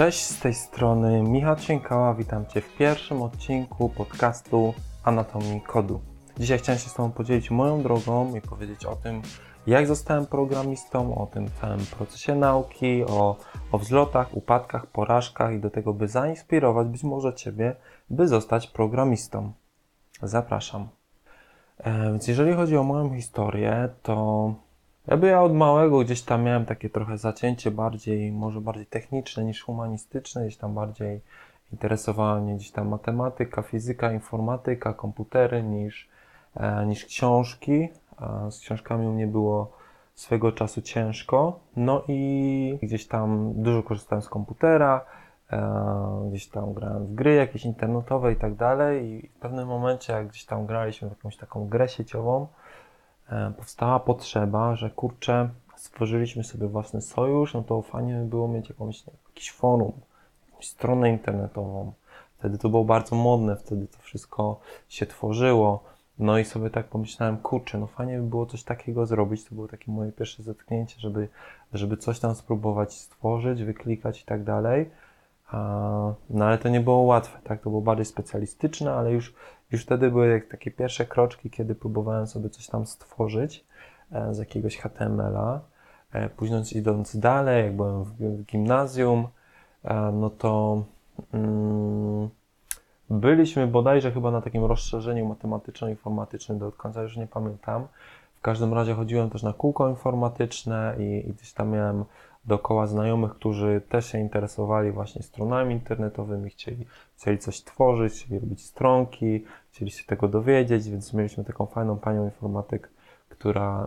Cześć, z tej strony Michał Ćwiękała, witam Cię w pierwszym odcinku podcastu Anatomii Kodu. Dzisiaj chciałem się z Tobą podzielić moją drogą i powiedzieć o tym, jak zostałem programistą, o tym całym procesie nauki, o wzlotach, upadkach, porażkach i do tego, by zainspirować być może Ciebie, by zostać programistą. Zapraszam. Więc jeżeli chodzi o moją historię, to ja od małego gdzieś tam miałem takie trochę zacięcie może bardziej techniczne niż humanistyczne, gdzieś tam bardziej interesowała mnie gdzieś tam matematyka, fizyka, informatyka, komputery niż książki. Z książkami u mnie było swego czasu ciężko, no i gdzieś tam dużo korzystałem z komputera, gdzieś tam grałem w gry jakieś internetowe i tak dalej i w pewnym momencie, jak gdzieś tam graliśmy w jakąś taką grę sieciową, powstała potrzeba, że kurczę, stworzyliśmy sobie własny sojusz, no to fajnie by było mieć jakiś forum, jakąś stronę internetową. Wtedy to było bardzo modne, wtedy to wszystko się tworzyło. No i sobie tak pomyślałem, kurczę, no fajnie by było coś takiego zrobić. To było takie moje pierwsze zetknięcie, żeby coś tam spróbować stworzyć, wyklikać i tak dalej. No ale to nie było łatwe, tak? To było bardziej specjalistyczne, ale już wtedy były takie pierwsze kroczki, kiedy próbowałem sobie coś tam stworzyć z jakiegoś HTML-a. Później idąc dalej, jak byłem w gimnazjum, no to byliśmy bodajże chyba na takim rozszerzeniu matematyczno-informatycznym, do końca już nie pamiętam. W każdym razie chodziłem też na kółko informatyczne i gdzieś tam miałem dookoła znajomych, którzy też się interesowali właśnie stronami internetowymi, chcieli coś tworzyć, chcieli robić stronki, chcieli się tego dowiedzieć, więc mieliśmy taką fajną panią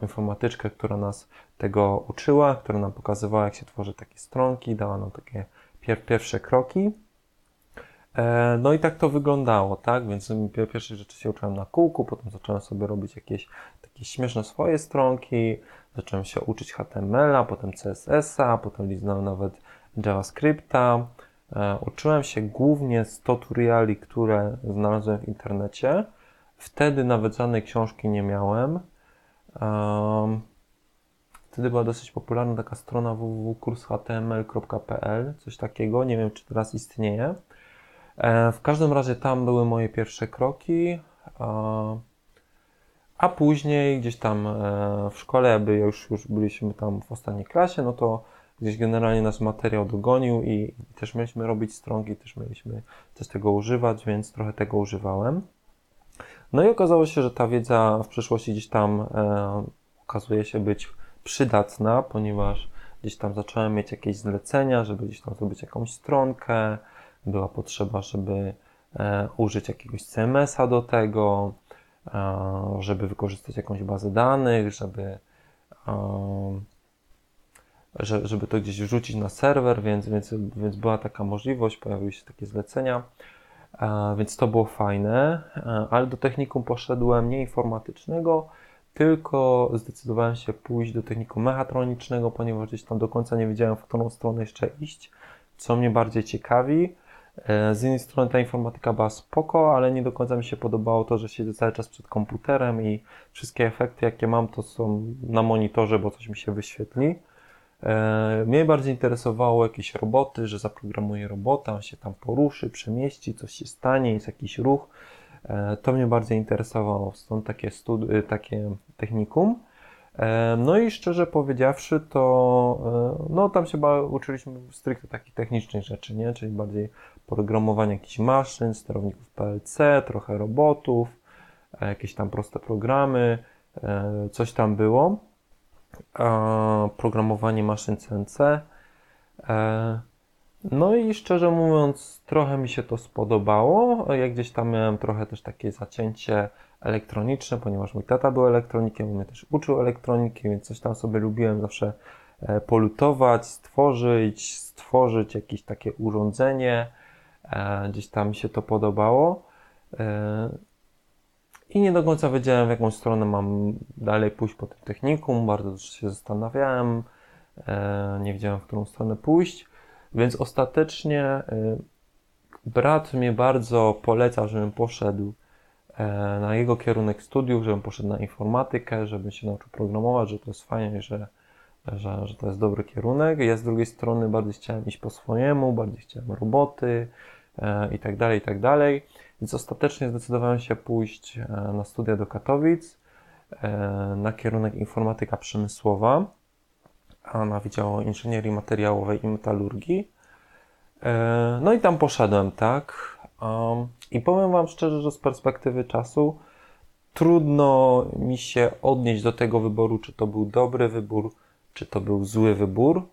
informatyczkę, która nas tego uczyła, która nam pokazywała, jak się tworzy takie stronki, dała nam takie pierwsze kroki. No i tak to wyglądało, tak? Więc pierwsze rzeczy się uczyłem na kółku, potem zacząłem sobie robić jakieś takie śmieszne swoje stronki, zacząłem się uczyć HTML-a, potem CSS-a, potem znałem nawet JavaScripta. Uczyłem się głównie z tutoriali, które znalazłem w internecie. Wtedy nawet żadnej książki nie miałem. Wtedy była dosyć popularna taka strona www.kurshtml.pl, coś takiego, nie wiem czy teraz istnieje. W każdym razie tam były moje pierwsze kroki, a później gdzieś tam w szkole, aby już byliśmy tam w ostatniej klasie, no to gdzieś generalnie nasz materiał dogonił i też mieliśmy robić stronki, też mieliśmy coś tego używać, więc trochę tego używałem. No i okazało się, że ta wiedza w przyszłości gdzieś tam okazuje się być przydatna, ponieważ gdzieś tam zacząłem mieć jakieś zlecenia, żeby gdzieś tam zrobić jakąś stronkę. Była potrzeba, żeby użyć jakiegoś CMS-a do tego, żeby wykorzystać jakąś bazę danych, żeby to gdzieś wrzucić na serwer, więc była taka możliwość, pojawiły się takie zlecenia, więc to było fajne, ale do technikum poszedłem nie informatycznego, tylko zdecydowałem się pójść do technikum mechatronicznego, ponieważ gdzieś tam do końca nie wiedziałem, w którą stronę jeszcze iść, co mnie bardziej ciekawi. Z jednej strony ta informatyka była spoko, ale nie do końca mi się podobało to, że siedzę cały czas przed komputerem i wszystkie efekty, jakie mam, to są na monitorze, bo coś mi się wyświetli. Mnie bardziej interesowało jakieś roboty, że zaprogramuję robota, on się tam poruszy, przemieści, coś się stanie, jest jakiś ruch. To mnie bardziej interesowało, stąd takie technikum. No i szczerze powiedziawszy, to no tam się uczyliśmy stricte takich technicznych rzeczy, nie? Czyli bardziej programowanie jakichś maszyn, sterowników PLC, trochę robotów, jakieś tam proste programy, coś tam było, programowanie maszyn CNC. No i szczerze mówiąc, trochę mi się to spodobało. Ja gdzieś tam miałem trochę też takie zacięcie elektroniczne, ponieważ mój tata był elektronikiem, on mnie też uczył elektroniki, więc coś tam sobie lubiłem zawsze polutować, stworzyć jakieś takie urządzenie. Gdzieś tam mi się to podobało. I nie do końca wiedziałem, w jaką stronę mam dalej pójść po tym technikum. Bardzo dużo się zastanawiałem, nie wiedziałem, w którą stronę pójść. Więc ostatecznie brat mnie bardzo polecał, żebym poszedł na jego kierunek studiów, żebym poszedł na informatykę, żebym się nauczył programować, że to jest fajnie, że że to jest dobry kierunek. Ja z drugiej strony bardziej chciałem iść po swojemu, bardziej chciałem roboty i tak dalej, więc ostatecznie zdecydowałem się pójść na studia do Katowic na kierunek informatyka przemysłowa, a na Wydział Inżynierii Materiałowej i Metalurgii. No i tam poszedłem, tak. I powiem Wam szczerze, że z perspektywy czasu trudno mi się odnieść do tego wyboru, czy to był dobry wybór, czy to był zły wybór.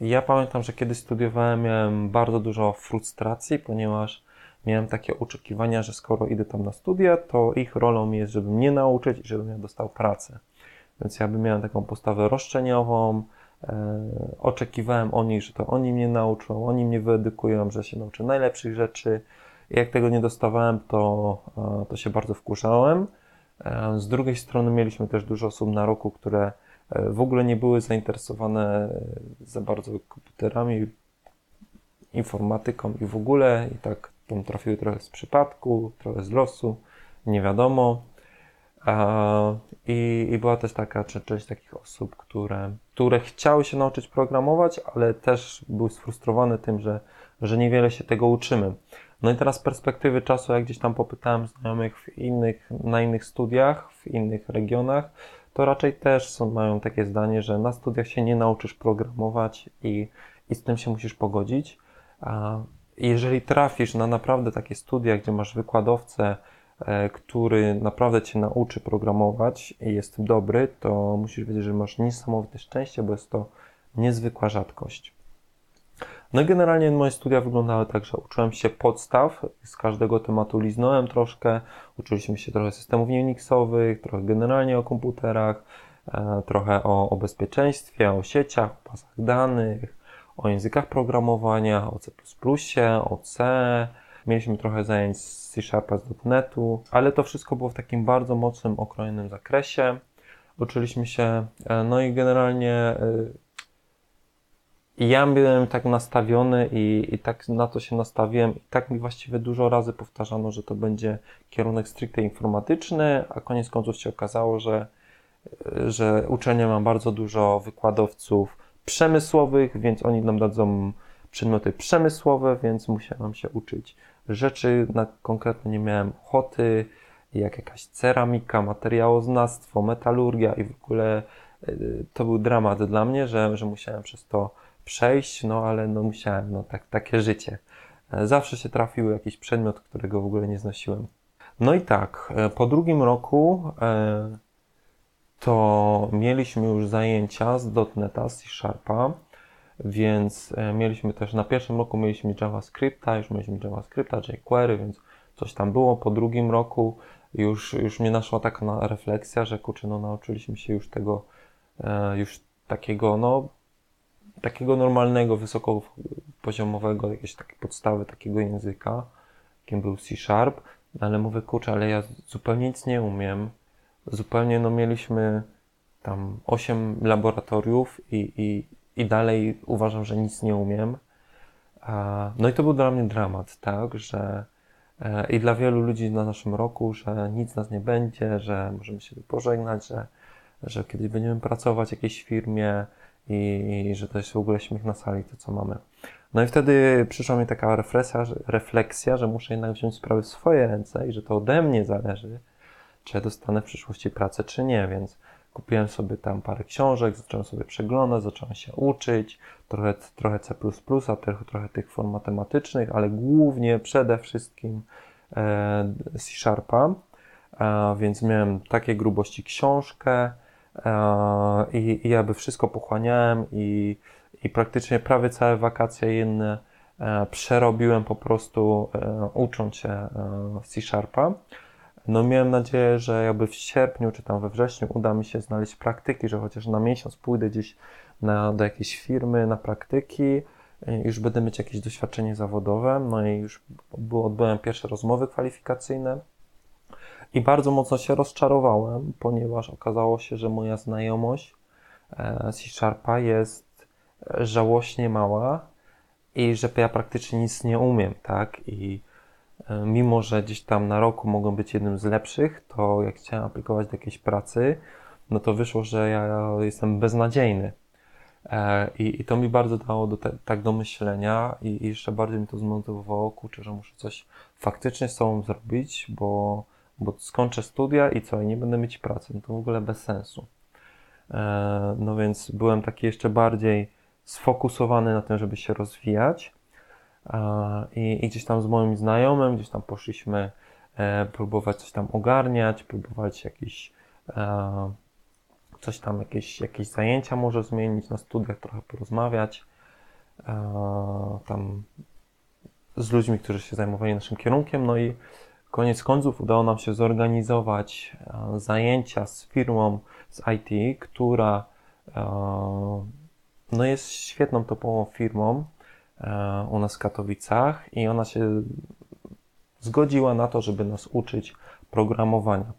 Ja pamiętam, że kiedy studiowałem, miałem bardzo dużo frustracji, ponieważ miałem takie oczekiwania, że skoro idę tam na studia, to ich rolą jest, żeby mnie nauczyć i żebym ja dostał pracę. Więc ja bym miał taką postawę roszczeniową, oczekiwałem od nich, że to oni mnie nauczą, oni mnie wyedukują, że się nauczę najlepszych rzeczy. I jak tego nie dostawałem, to się bardzo wkurzałem. Z drugiej strony mieliśmy też dużo osób na roku, które w ogóle nie były zainteresowane za bardzo komputerami, informatyką i w ogóle. I tak tam trafiły trochę z przypadku, trochę z losu, nie wiadomo. I była też taka część takich osób, które chciały się nauczyć programować, ale też były sfrustrowane tym, że niewiele się tego uczymy. No i teraz z perspektywy czasu, jak gdzieś tam popytałem znajomych na innych studiach, w innych regionach, to raczej też mają takie zdanie, że na studiach się nie nauczysz programować i z tym się musisz pogodzić. A jeżeli trafisz na naprawdę takie studia, gdzie masz wykładowcę, który naprawdę Cię nauczy programować i jest dobry, to musisz wiedzieć, że masz niesamowite szczęście, bo jest to niezwykła rzadkość. No i generalnie moje studia wyglądały tak, że uczyłem się podstaw, z każdego tematu liznąłem troszkę, uczyliśmy się trochę systemów unixowych, trochę generalnie o komputerach, trochę o bezpieczeństwie, o sieciach, o bazach danych, o językach programowania, o C++, o C. Mieliśmy trochę zajęć z C-Sharpa, z .NET-u, ale to wszystko było w takim bardzo mocnym, okrojonym zakresie. Uczyliśmy się, no i generalnie ja byłem tak nastawiony i tak na to się nastawiłem. I tak mi właściwie dużo razy powtarzano, że to będzie kierunek stricte informatyczny, a koniec końców się okazało, że uczelnia ma bardzo dużo wykładowców przemysłowych, więc oni nam dadzą przedmioty przemysłowe, więc musiałem się uczyć rzeczy, na konkretnie nie miałem ochoty, jak jakaś ceramika, materiałoznawstwo, metalurgia i w ogóle to był dramat dla mnie, że musiałem przez to przejść, no ale no musiałem, no tak, takie życie. Zawsze się trafił jakiś przedmiot, którego w ogóle nie znosiłem. No i tak, po drugim roku to mieliśmy już zajęcia z .NET-a, z C-Sharpa, więc mieliśmy też, na pierwszym roku mieliśmy JavaScripta, już mieliśmy JavaScripta, jQuery, więc coś tam było. Po drugim roku już mnie naszła taka refleksja, że kurczę, no nauczyliśmy się już tego, już takiego, no takiego normalnego, wysokopoziomowego, jakieś takie podstawy takiego języka, jakim był C-Sharp, ale mówię, kurczę, ale ja zupełnie nic nie umiem, zupełnie, no mieliśmy tam 8 laboratoriów i dalej uważam, że nic nie umiem. No i to był dla mnie dramat, tak, że i dla wielu ludzi na naszym roku, że nic z nas nie będzie, że możemy się pożegnać, że kiedyś będziemy pracować w jakiejś firmie i że to jest w ogóle śmiech na sali, to co mamy. No i wtedy przyszła mi taka refleksja, że muszę jednak wziąć sprawy w swoje ręce i że to ode mnie zależy, czy ja dostanę w przyszłości pracę, czy nie, więc kupiłem sobie tam parę książek, zacząłem sobie przeglądać, zacząłem się uczyć, trochę C++, trochę tych form matematycznych, ale głównie przede wszystkim C-Sharpa, więc miałem takie grubości książkę i aby wszystko pochłaniałem i praktycznie prawie całe wakacje jenne przerobiłem po prostu ucząc się C-Sharpa. No miałem nadzieję, że jakby w sierpniu czy tam we wrześniu uda mi się znaleźć praktyki, że chociaż na miesiąc pójdę gdzieś do jakiejś firmy na praktyki, już będę mieć jakieś doświadczenie zawodowe, no i już odbyłem pierwsze rozmowy kwalifikacyjne i bardzo mocno się rozczarowałem, ponieważ okazało się, że moja znajomość C-Sharpa jest żałośnie mała i że ja praktycznie nic nie umiem, tak, i mimo, że gdzieś tam na roku mogą być jednym z lepszych, to jak chciałem aplikować do jakiejś pracy, no to wyszło, że ja jestem beznadziejny. I to mi bardzo dało tak do myślenia i jeszcze bardziej mi to zmotywowało, że muszę coś faktycznie z sobą zrobić, bo skończę studia i co, i nie będę mieć pracy, no to w ogóle bez sensu. No więc byłem taki jeszcze bardziej sfokusowany na tym, żeby się rozwijać i gdzieś tam z moim znajomym, gdzieś tam poszliśmy próbować coś tam ogarniać, próbować jakieś coś tam, jakieś zajęcia może zmienić na studiach, trochę porozmawiać tam z ludźmi, którzy się zajmowali naszym kierunkiem, no i koniec końców udało nam się zorganizować zajęcia z firmą z IT, która no jest świetną topową firmą u nas w Katowicach i ona się zgodziła na to, żeby nas uczyć programowania.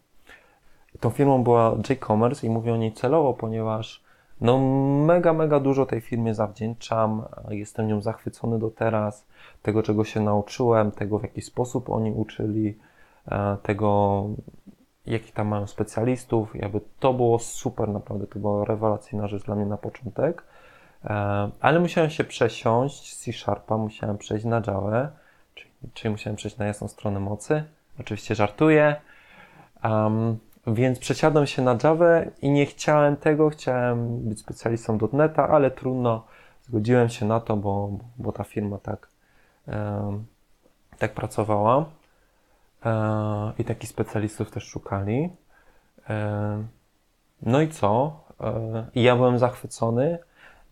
Tą firmą była J-Commerce i mówię o niej celowo, ponieważ no mega dużo tej firmie zawdzięczam, jestem nią zachwycony do teraz, tego czego się nauczyłem, tego w jaki sposób oni uczyli, tego jaki tam mają specjalistów, jakby to było super naprawdę, to była rewelacyjna rzecz dla mnie na początek, ale musiałem się przesiąść z C-Sharpa, musiałem przejść na Java, czyli musiałem przejść na jasną stronę mocy, oczywiście żartuję, więc przesiadłem się na Javę i nie chciałem tego, chciałem być specjalistą .NET-a, ale trudno, zgodziłem się na to, bo ta firma tak pracowała i takich specjalistów też szukali. No i co? Ja byłem zachwycony,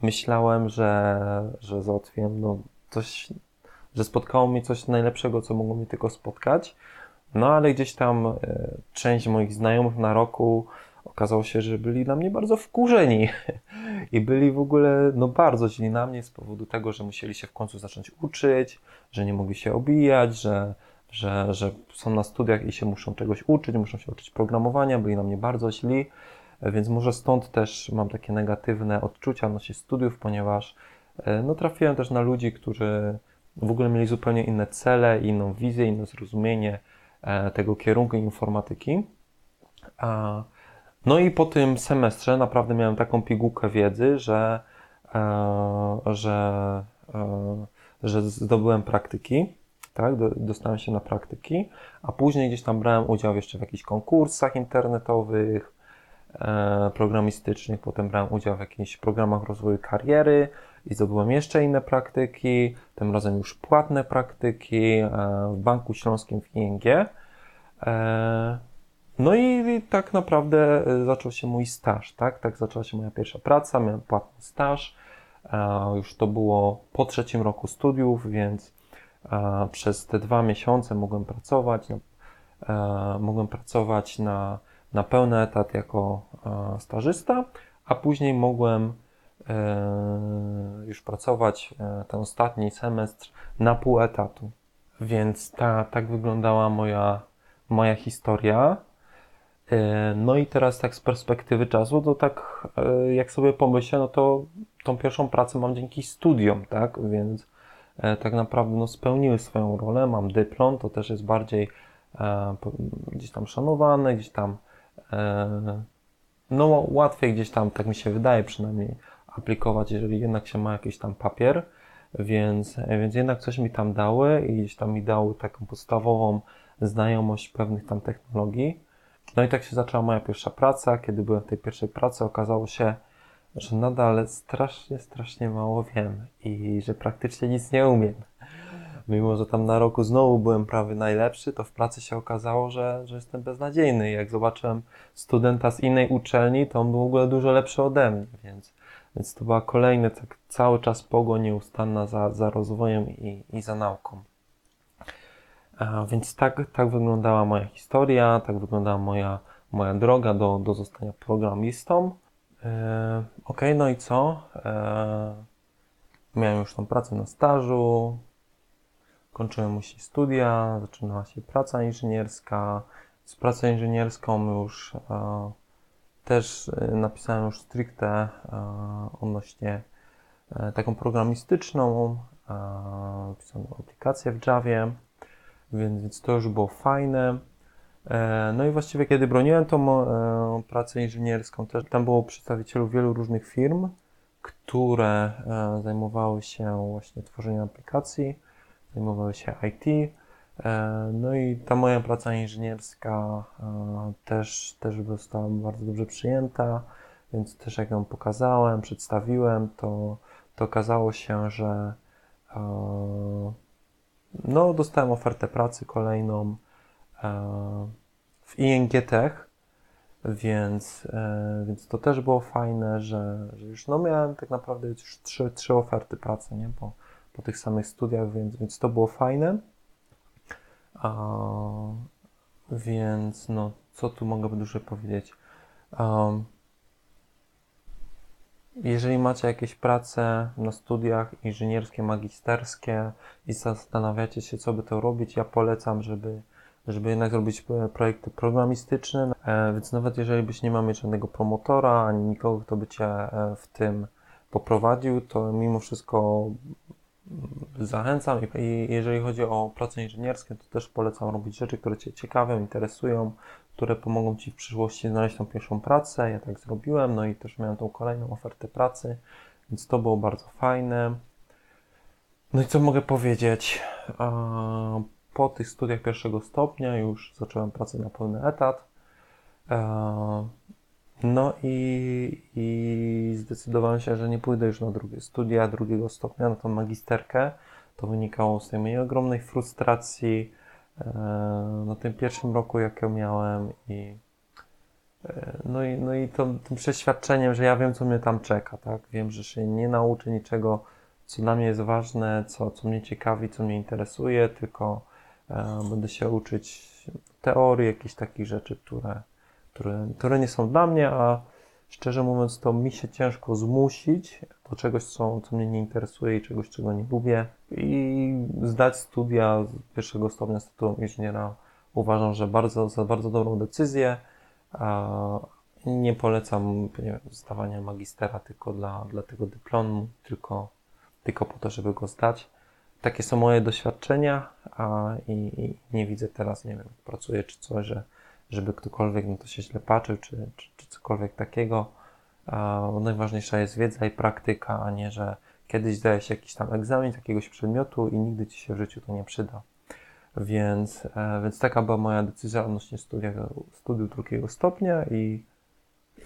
myślałem, że załatwiłem coś, że spotkało mi coś najlepszego, co mogło mi tylko spotkać. No ale gdzieś tam część moich znajomych na roku okazało się, że byli na mnie bardzo wkurzeni i byli w ogóle bardzo źli na mnie z powodu tego, że musieli się w końcu zacząć uczyć, że nie mogli się obijać, że są na studiach i się muszą czegoś uczyć, muszą się uczyć programowania, byli na mnie bardzo źli, więc może stąd też mam takie negatywne odczucia odnośnie studiów, ponieważ trafiłem też na ludzi, którzy w ogóle mieli zupełnie inne cele, inną wizję, inne zrozumienie tego kierunku informatyki. No i po tym semestrze naprawdę miałem taką pigułkę wiedzy, że zdobyłem praktyki, tak? Dostałem się na praktyki, a później gdzieś tam brałem udział jeszcze w jakichś konkursach internetowych, programistycznych, potem brałem udział w jakichś programach rozwoju kariery i zdobyłem jeszcze inne praktyki, tym razem już płatne praktyki w Banku Śląskim w ING. No i tak naprawdę zaczął się mój staż, tak zaczęła się moja pierwsza praca, miałem płatny staż, już to było po trzecim roku studiów, więc przez te 2 miesiące mogłem pracować na pełny etat jako stażysta, a później mogłem już pracować ten ostatni semestr na pół etatu. Więc tak wyglądała moja historia. No i teraz tak z perspektywy czasu, to tak jak sobie pomyślę, no to tą pierwszą pracę mam dzięki studiom, tak? Więc tak naprawdę spełniły swoją rolę, mam dyplom, to też jest bardziej gdzieś tam szanowane, gdzieś tam łatwiej gdzieś tam, tak mi się wydaje przynajmniej, aplikować, jeżeli jednak się ma jakiś tam papier, więc jednak coś mi tam dały i gdzieś tam mi dały taką podstawową znajomość pewnych tam technologii. No i tak się zaczęła moja pierwsza praca. Kiedy byłem w tej pierwszej pracy, okazało się, że nadal strasznie mało wiem i że praktycznie nic nie umiem. Mimo, że tam na roku znowu byłem prawie najlepszy, to w pracy się okazało, że jestem beznadziejny. Jak zobaczyłem studenta z innej uczelni, to on był w ogóle dużo lepszy ode mnie, więc to była kolejna cały czas pogoń nieustanna za rozwojem i za nauką. Więc tak wyglądała moja historia, tak wyglądała moja droga do zostania programistą. Okej, no i co? Miałem już tą pracę na stażu, kończyłem właśnie studia, zaczynała się praca inżynierska. Z pracą inżynierską już też napisałem już stricte odnośnie taką programistyczną, pisałem aplikację w Javie, więc to już było fajne. No i właściwie kiedy broniłem tą pracę inżynierską, tam było przedstawicielów wielu różnych firm, które zajmowały się właśnie tworzeniem aplikacji, zajmowały się IT. No i ta moja praca inżynierska też została bardzo dobrze przyjęta, więc też jak ją pokazałem, przedstawiłem, to okazało się, że no, dostałem ofertę pracy kolejną w ING Tech, więc to też było fajne, że już no, miałem tak naprawdę już trzy oferty pracy, nie? Po tych samych studiach, więc to było fajne. Więc no, co tu mogę dużo powiedzieć? Jeżeli macie jakieś prace na studiach inżynierskie, magisterskie i zastanawiacie się, co by to robić, ja polecam, żeby jednak robić projekty programistyczne, więc nawet jeżeli byś nie miał żadnego promotora, ani nikogo, kto by cię w tym poprowadził, to mimo wszystko zachęcam i jeżeli chodzi o prace inżynierskie, to też polecam robić rzeczy, które cię ciekawią, interesują, które pomogą ci w przyszłości znaleźć tą pierwszą pracę. Ja tak zrobiłem, no i też miałem tą kolejną ofertę pracy, więc to było bardzo fajne. No i co mogę powiedzieć? Po tych studiach pierwszego stopnia już zacząłem pracę na pełny etat. No i zdecydowałem się, że nie pójdę już na drugie studia drugiego stopnia, na tą magisterkę. To wynikało z tej mojej ogromnej frustracji na tym pierwszym roku, jaką miałem i tym przeświadczeniem, że ja wiem, co mnie tam czeka, tak? Wiem, że się nie nauczę niczego, co dla mnie jest ważne, co mnie ciekawi, co mnie interesuje, tylko będę się uczyć teorii, jakichś takich rzeczy, które nie są dla mnie, a szczerze mówiąc, to mi się ciężko zmusić do czegoś, co mnie nie interesuje i czegoś, czego nie lubię. I zdać studia z pierwszego stopnia z tytułem inżyniera uważam, że za bardzo dobrą decyzję. Nie polecam zdawania magistera tylko dla tego dyplomu, tylko po to, żeby go zdać. Takie są moje doświadczenia i nie widzę teraz, nie wiem, jak pracuję czy coś, żeby ktokolwiek na to się źle patrzył, czy cokolwiek takiego. Najważniejsza jest wiedza i praktyka, a nie, że kiedyś zdaje się jakiś tam egzamin z jakiegoś przedmiotu i nigdy ci się w życiu to nie przyda. Więc taka była moja decyzja odnośnie studiów drugiego stopnia i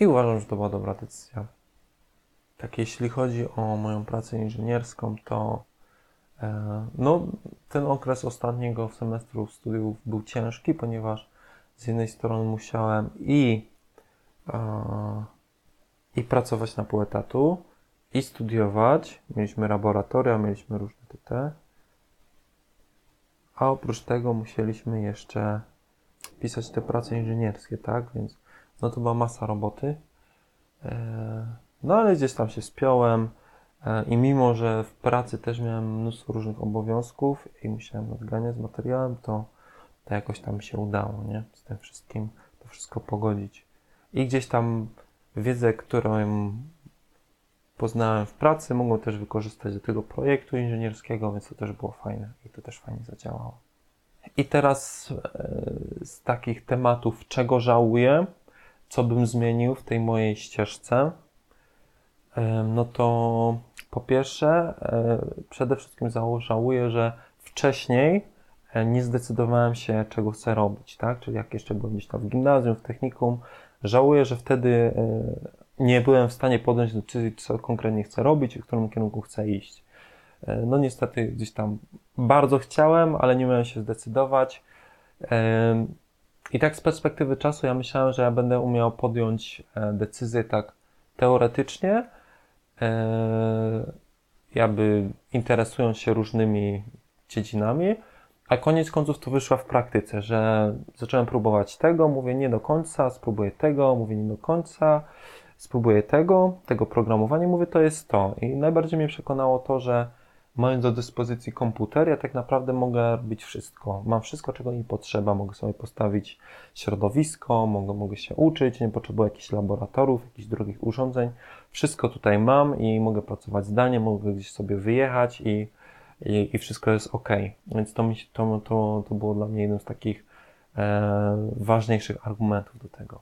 uważam, że to była dobra decyzja. Tak, jeśli chodzi o moją pracę inżynierską, to no, ten okres ostatniego semestru studiów był ciężki, ponieważ z jednej strony musiałem i pracować na pół etatu, i studiować. Mieliśmy laboratoria, mieliśmy różne te. A oprócz tego musieliśmy jeszcze pisać te prace inżynierskie, tak? Więc no to była masa roboty. No ale gdzieś tam się spiąłem i mimo, że w pracy też miałem mnóstwo różnych obowiązków i musiałem nadganiać z materiałem, to jakoś tam się udało, nie? Z tym wszystkim to wszystko pogodzić. I gdzieś tam wiedzę, którą poznałem w pracy, mogłem też wykorzystać do tego projektu inżynierskiego, więc to też było fajne i to też fajnie zadziałało. I teraz z takich tematów, czego żałuję, co bym zmienił w tej mojej ścieżce, no to po pierwsze, przede wszystkim żałuję, że wcześniej nie zdecydowałem się, czego chcę robić, tak? Czyli jak jeszcze byłem gdzieś tam w gimnazjum, w technikum, żałuję, że wtedy nie byłem w stanie podjąć decyzji, co konkretnie chcę robić i w którym kierunku chcę iść. No niestety gdzieś tam bardzo chciałem, ale nie miałem się zdecydować. I tak z perspektywy czasu ja myślałem, że ja będę umiał podjąć decyzję tak teoretycznie, jakby interesując się różnymi dziedzinami, a koniec końców to wyszła w praktyce, że zacząłem próbować tego, mówię nie do końca, spróbuję tego, mówię nie do końca, spróbuję tego programowania, mówię to jest to. I najbardziej mnie przekonało to, że mając do dyspozycji komputer, ja tak naprawdę mogę robić wszystko. Mam wszystko, czego mi potrzeba, mogę sobie postawić środowisko, mogę się uczyć, nie potrzebuję jakichś laboratoriów, jakichś drogich urządzeń. Wszystko tutaj mam i mogę pracować zdalnie, mogę gdzieś sobie wyjechać i wszystko jest ok. Więc to było dla mnie jednym z takich ważniejszych argumentów do tego.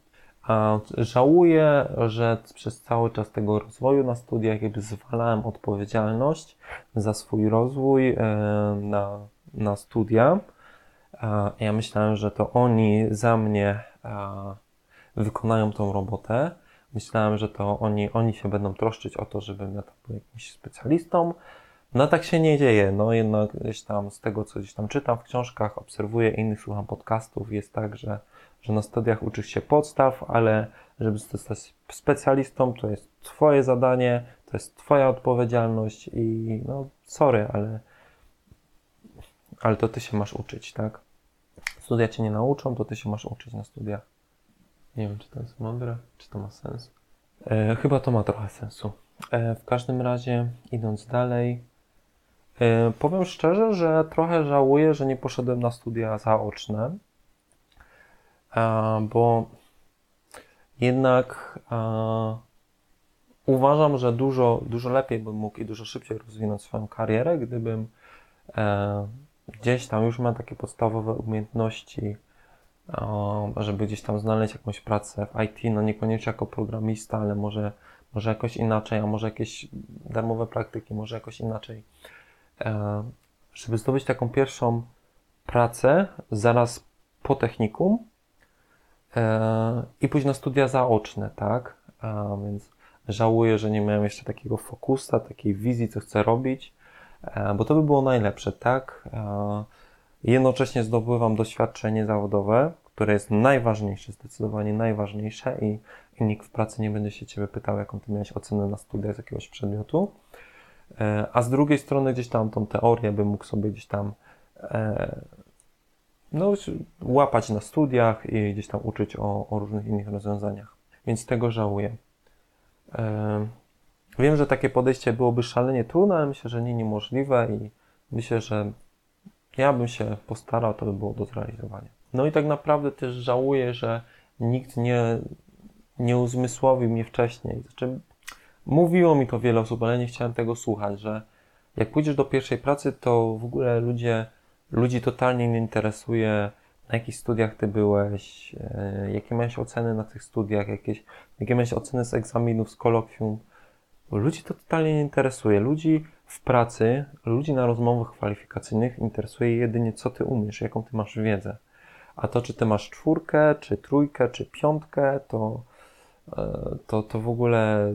Żałuję, że przez cały czas tego rozwoju na studiach jakby zwalałem odpowiedzialność za swój rozwój na studia. Ja myślałem, że to oni za mnie wykonają tą robotę. Myślałem, że to oni się będą troszczyć o to, żebym ja tam był jakimś specjalistą. No tak się nie dzieje. No jednak gdzieś tam z tego, co gdzieś tam czytam w książkach, obserwuję innych, słucham podcastów, jest tak, że na studiach uczysz się podstaw, ale żeby zostać specjalistą, to jest twoje zadanie, to jest twoja odpowiedzialność i no sorry, ale to ty się masz uczyć, tak? Studia cię nie nauczą, to ty się masz uczyć na studiach. Nie wiem, czy to jest mądre, czy to ma sens. Chyba to ma trochę sensu. W każdym razie, idąc dalej, powiem szczerze, że trochę żałuję, że nie poszedłem na studia zaoczne, bo jednak uważam, że dużo lepiej bym mógł i dużo szybciej rozwinąć swoją karierę, gdybym gdzieś tam już miał takie podstawowe umiejętności, żeby gdzieś tam znaleźć jakąś pracę w IT, no niekoniecznie jako programista, ale może jakoś inaczej, a może jakieś darmowe praktyki, może jakoś inaczej. Żeby zdobyć taką pierwszą pracę zaraz po technikum i pójść na studia zaoczne, tak? Więc żałuję, że nie miałem jeszcze takiego fokusa, takiej wizji, co chcę robić, bo to by było najlepsze, tak? Jednocześnie zdobywam doświadczenie zawodowe, które jest najważniejsze, zdecydowanie najważniejsze i nikt w pracy nie będzie się ciebie pytał, jaką ty miałeś ocenę na studiach z jakiegoś przedmiotu. A z drugiej strony gdzieś tam tą teorię bym mógł sobie gdzieś tam łapać na studiach i gdzieś tam uczyć o różnych innych rozwiązaniach. Więc tego żałuję. Wiem, że takie podejście byłoby szalenie trudne, ale myślę, że nie niemożliwe i myślę, że ja bym się postarał, to by było do zrealizowania. No i tak naprawdę też żałuję, że nikt nie uzmysłowił mnie wcześniej. Znaczy, mówiło mi to wiele osób, ale nie chciałem tego słuchać, że jak pójdziesz do pierwszej pracy, to w ogóle ludzi totalnie nie interesuje, na jakich studiach ty byłeś, jakie miałeś oceny na tych studiach, jakie miałeś oceny z egzaminów, z kolokwium. Ludzi to totalnie nie interesuje. Ludzi w pracy, ludzi na rozmowach kwalifikacyjnych interesuje jedynie, co ty umiesz, jaką ty masz wiedzę. A to, czy ty masz 4, czy 3, czy 5, to w ogóle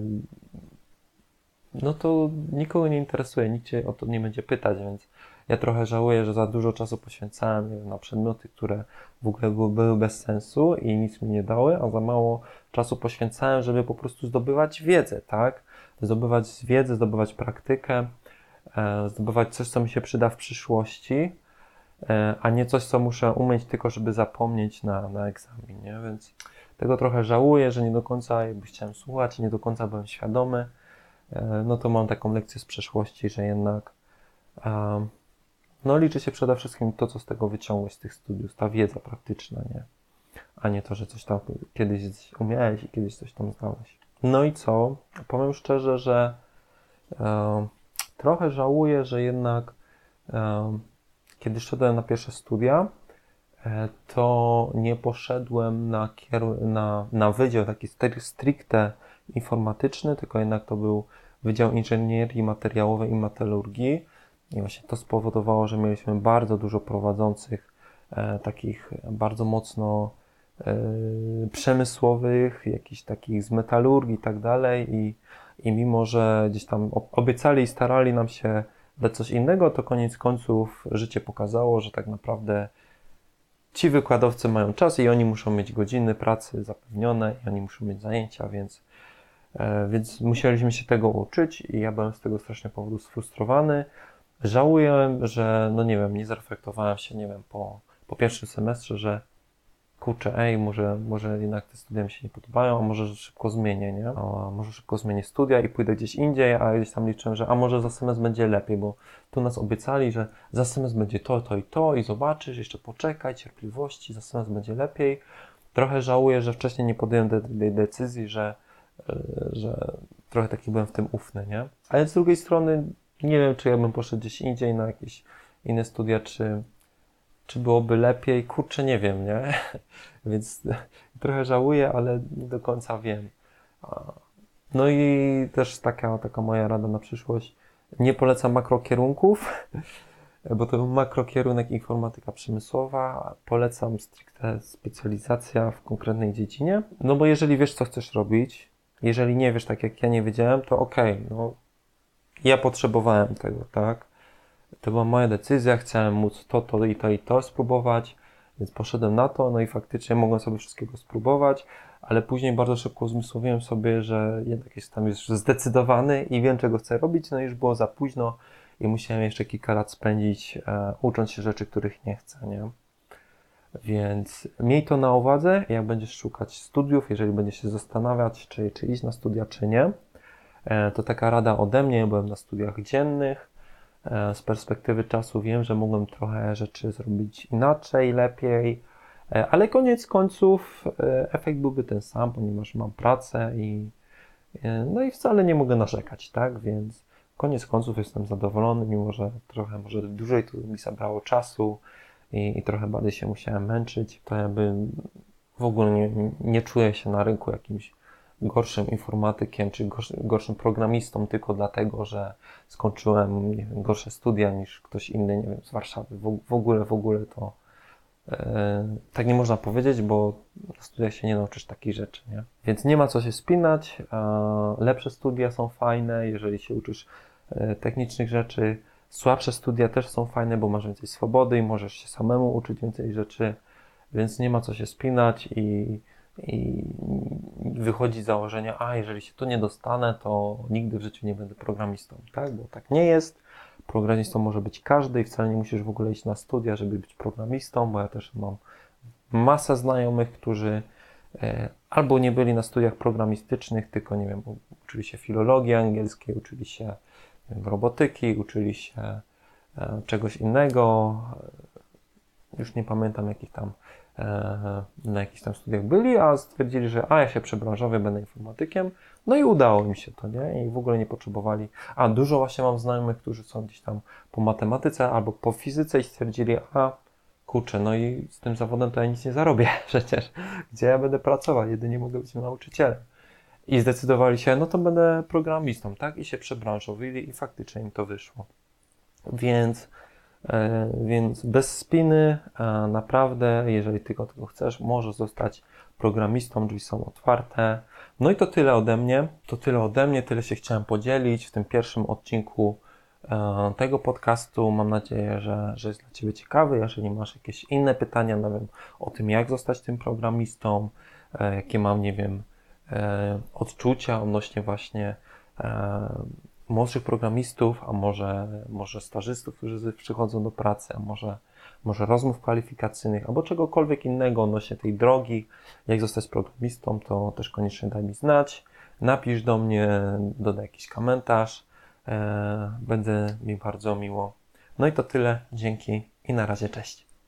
no to nikogo nie interesuje, nikt cię o to nie będzie pytać, więc ja trochę żałuję, że za dużo czasu poświęcałem na przedmioty, które w ogóle były bez sensu i nic mi nie dały, a za mało czasu poświęcałem, żeby po prostu zdobywać wiedzę, tak? Zdobywać wiedzę, zdobywać praktykę, zdobywać coś, co mi się przyda w przyszłości, a nie coś, co muszę umieć tylko, żeby zapomnieć na egzamin, nie? Więc tego trochę żałuję, że nie do końca jakby chciałem słuchać, nie do końca byłem świadomy. No to mam taką lekcję z przeszłości, że jednak no liczy się przede wszystkim to, co z tego wyciągłeś z tych studiów, ta wiedza praktyczna, nie? A nie to, że coś tam kiedyś umiałeś i kiedyś coś tam znałeś. No i co? Powiem szczerze, że trochę żałuję, że jednak kiedy szedłem na pierwsze studia, to nie poszedłem na wydział taki stricte informatyczny, tylko jednak to był Wydział Inżynierii Materiałowej i Metalurgii. I właśnie to spowodowało, że mieliśmy bardzo dużo prowadzących takich bardzo mocno przemysłowych, jakichś takich z metalurgii i tak dalej i mimo, że gdzieś tam obiecali i starali nam się dać coś innego, to koniec końców życie pokazało, że tak naprawdę ci wykładowcy mają czas i oni muszą mieć godziny pracy zapewnione i oni muszą mieć zajęcia, więc musieliśmy się tego uczyć i ja byłem z tego strasznie powodu sfrustrowany. Żałuję, że no nie wiem, nie zreflektowałem się, nie wiem, po pierwszym semestrze, że kurczę, może jednak te studia mi się nie podobają, a może szybko zmienię, nie? A może szybko zmienię studia i pójdę gdzieś indziej, a gdzieś tam liczyłem, że a może za semestr będzie lepiej, bo tu nas obiecali, że za semestr będzie to i zobaczysz, jeszcze poczekaj, cierpliwości, za semestr będzie lepiej. Trochę żałuję, że wcześniej nie podjąłem tej decyzji, że trochę taki byłem w tym ufny, nie? Ale z drugiej strony nie wiem, czy ja bym poszedł gdzieś indziej na jakieś inne studia, Czy byłoby lepiej? Kurczę, nie wiem, nie? Więc trochę żałuję, ale nie do końca wiem. No i też taka moja rada na przyszłość. Nie polecam makrokierunków, bo to był makrokierunek informatyka przemysłowa. Polecam stricte specjalizacja w konkretnej dziedzinie. No bo jeżeli wiesz, co chcesz robić, jeżeli nie wiesz, tak jak ja nie wiedziałem, to okej, no ja potrzebowałem tego, tak? To była moja decyzja, chciałem móc to i to spróbować, więc poszedłem na to, no i faktycznie mogłem sobie wszystkiego spróbować, ale później bardzo szybko uzmysłowiłem sobie, że jednak jestem tam już zdecydowany i wiem, czego chcę robić, no i już było za późno i musiałem jeszcze kilka lat spędzić, ucząc się rzeczy, których nie chcę, nie? Więc miej to na uwadze, jak będziesz szukać studiów, jeżeli będziesz się zastanawiać, czy iść na studia, czy nie. To taka rada ode mnie, byłem na studiach dziennych. Z perspektywy czasu wiem, że mogłem trochę rzeczy zrobić inaczej, lepiej, ale koniec końców efekt byłby ten sam, ponieważ mam pracę i wcale nie mogę narzekać, tak? Więc koniec końców jestem zadowolony, mimo że trochę może dłużej to mi zabrało czasu i trochę bardziej się musiałem męczyć. To jakby w ogóle nie czuję się na rynku jakimś gorszym informatykiem, czy gorszym programistą tylko dlatego, że skończyłem, nie wiem, gorsze studia niż ktoś inny, nie wiem, z Warszawy. W ogóle to tak nie można powiedzieć, bo na studiach się nie nauczysz takich rzeczy, nie? Więc nie ma co się spinać, lepsze studia są fajne, jeżeli się uczysz technicznych rzeczy, słabsze studia też są fajne, bo masz więcej swobody i możesz się samemu uczyć więcej rzeczy, więc nie ma co się spinać i wychodzi z założenia, jeżeli się tu nie dostanę, to nigdy w życiu nie będę programistą, tak? Bo tak nie jest. Programistą może być każdy i wcale nie musisz w ogóle iść na studia, żeby być programistą, bo ja też mam masę znajomych, którzy albo nie byli na studiach programistycznych, tylko, nie wiem, uczyli się filologii angielskiej, uczyli się robotyki, uczyli się czegoś innego, już nie pamiętam na jakichś tam studiach byli, a stwierdzili, że ja się przebranżowię, będę informatykiem, no i udało im się to, nie? I w ogóle nie potrzebowali, dużo właśnie mam znajomych, którzy są gdzieś tam po matematyce albo po fizyce i stwierdzili, kurczę, no i z tym zawodem to ja nic nie zarobię przecież, gdzie ja będę pracować, jedynie mogę być nauczycielem. I zdecydowali się, no to będę programistą, tak? I się przebranżowili i faktycznie im to wyszło. Więc bez spiny, naprawdę, jeżeli tylko tego chcesz, możesz zostać programistą, drzwi są otwarte. No i to tyle ode mnie, tyle się chciałem podzielić w tym pierwszym odcinku tego podcastu. Mam nadzieję, że jest dla Ciebie ciekawy. Jeżeli masz jakieś inne pytania, nie wiem, o tym, jak zostać tym programistą, jakie mam, nie wiem, odczucia odnośnie właśnie młodszych programistów, a może stażystów, którzy przychodzą do pracy, a może rozmów kwalifikacyjnych, albo czegokolwiek innego odnośnie tej drogi, jak zostać programistą, to też koniecznie daj mi znać. Napisz do mnie, dodaj jakiś komentarz. Będzie mi bardzo miło. No i to tyle. Dzięki i na razie. Cześć.